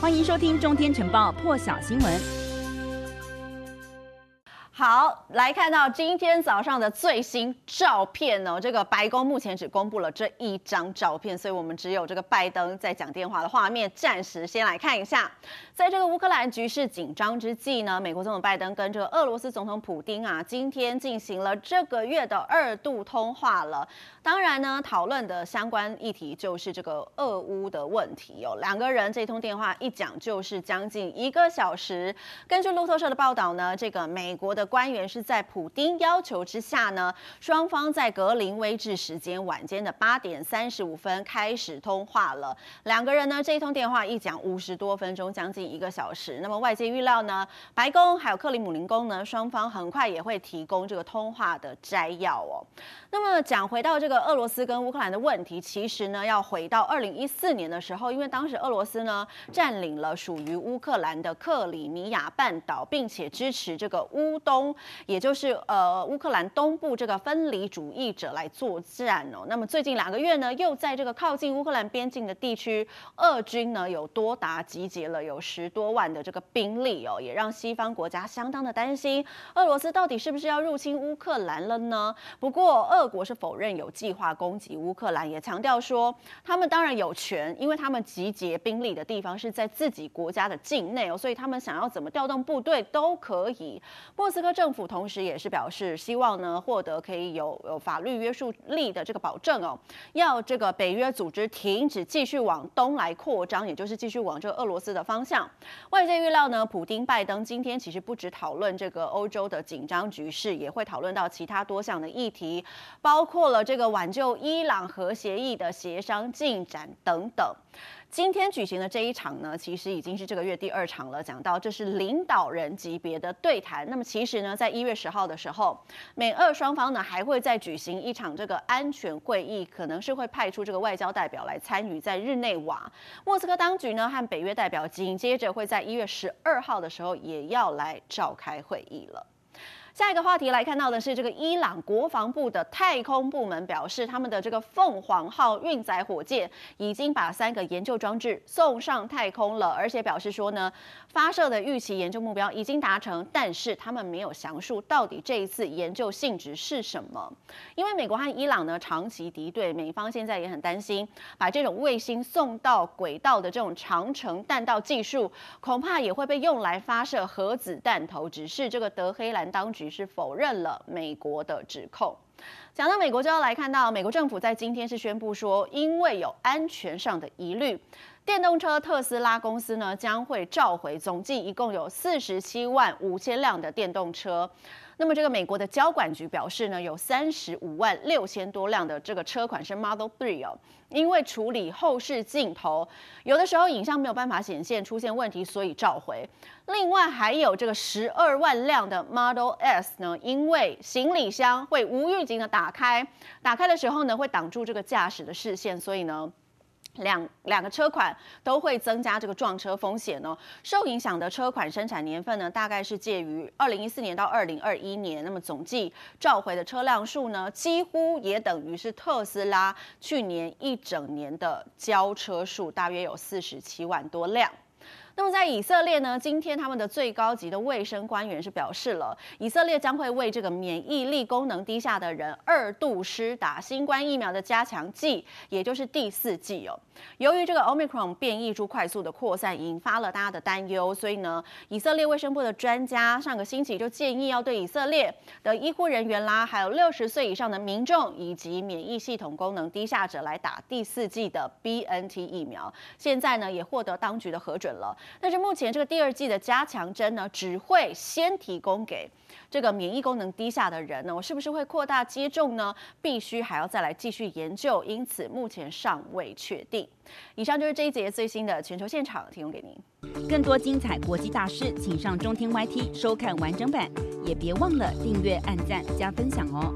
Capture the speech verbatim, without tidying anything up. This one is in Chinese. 欢迎收听《中天晨报》破晓新闻。好，来看到今天早上的最新照片哦。这个白宫目前只公布了这一张照片，所以我们只有这个拜登在讲电话的画面，暂时先来看一下。在这个乌克兰局势紧张之际呢，美国总统拜登跟这个俄罗斯总统普丁啊，今天进行了这个月的二度通话了。当然呢，讨论的相关议题就是这个俄乌的问题哦。两个人这通电话一讲就是将近一个小时。根据路透社的报道呢，这个美国的官员是在普丁要求之下呢，双方在格林威治时间晚间的八点三十五分开始通话了。两个人呢，这一通电话一讲五十多分钟，将近一个小时。那么外界预料呢，白宫还有克里姆林宫呢，双方很快也会提供这个通话的摘要哦。那么讲回到这个俄罗斯跟乌克兰的问题，其实呢，要回到二零一四年的时候，因为当时俄罗斯呢占领了属于乌克兰的克里米亚半岛，并且支持这个乌东。也就是呃乌克兰东部这个分离主义者来作战哦。那么最近两个月呢，又在这个靠近乌克兰边境的地区，俄军呢有多达集结了有十多万的这个兵力哦，也让西方国家相当的担心，俄罗斯到底是不是要入侵乌克兰了呢？不过俄国是否认有计划攻击乌克兰，也强调说他们当然有权，因为他们集结兵力的地方是在自己国家的境内哦，所以他们想要怎么调动部队都可以。莫斯科政府同时也是表示，希望呢获得可以有有法律约束力的这个保证哦，要这个北约组织停止继续往东来扩张，也就是继续往这个俄罗斯的方向。外界预料呢，普丁、拜登今天其实不只讨论这个欧洲的紧张局势，也会讨论到其他多项的议题，包括了这个挽救伊朗核协议的协商进展等等。今天举行的这一场呢，其实已经是这个月第二场了。讲到这是领导人级别的对谈，那么其实呢，在一月十号的时候，美俄双方呢还会再举行一场这个安全会议，可能是会派出这个外交代表来参与在日内瓦。莫斯科当局呢和北约代表紧接着会在一月十二号的时候也要来召开会议了。下一个话题来看到的是，这个伊朗国防部的太空部门表示，他们的这个凤凰号运载火箭已经把三个研究装置送上太空了，而且表示说呢，发射的预期研究目标已经达成，但是他们没有详述到底这一次研究性质是什么。因为美国和伊朗呢长期敌对，美方现在也很担心，把这种卫星送到轨道的这种长程弹道技术，恐怕也会被用来发射核子弹头。只是这个德黑兰当局是否认了美国的指控。讲到美国，就要来看到美国政府在今天是宣布说，因为有安全上的疑虑，电动车特斯拉公司呢将会召回总计一共有四十七万五千辆的电动车。那么这个美国的交管局表示呢，有三十五万六千多辆的这个车款是 Model 三哦，因为处理后视镜头，有的时候影像没有办法显现出现问题，所以召回。另外还有这个十二万辆的 Model S 呢，因为行李箱会无预警的打开，打开的时候呢会挡住这个驾驶的视线，所以呢。两两个车款都会增加这个撞车风险哦。受影响的车款生产年份呢，大概是介于二零一四年到二零二一年。那么总计召回的车辆数呢，几乎也等于是特斯拉去年一整年的交车数，大约有四十七万多辆。那么在以色列呢，今天他们的最高级的卫生官员是表示了，以色列将会为这个免疫力功能低下的人二度施打新冠疫苗的加强剂，也就是第四剂哦。由于这个 Omicron 变异株快速的扩散，引发了大家的担忧，所以呢，以色列卫生部的专家上个星期就建议要对以色列的医护人员啦，还有六十岁以上的民众以及免疫系统功能低下者来打第四剂的 B N T 疫苗。现在呢，也获得当局的核准了。但是目前这个第二剂的加强针呢，只会先提供给这个免疫功能低下的人呢，我是不是会扩大接种呢？必须还要再来继续研究，因此目前尚未确定。以上就是这一节最新的全球现场，提供给您。更多精彩国际大事，请上中天 Y T 收看完整版，也别忘了订阅、按赞、加分享哦。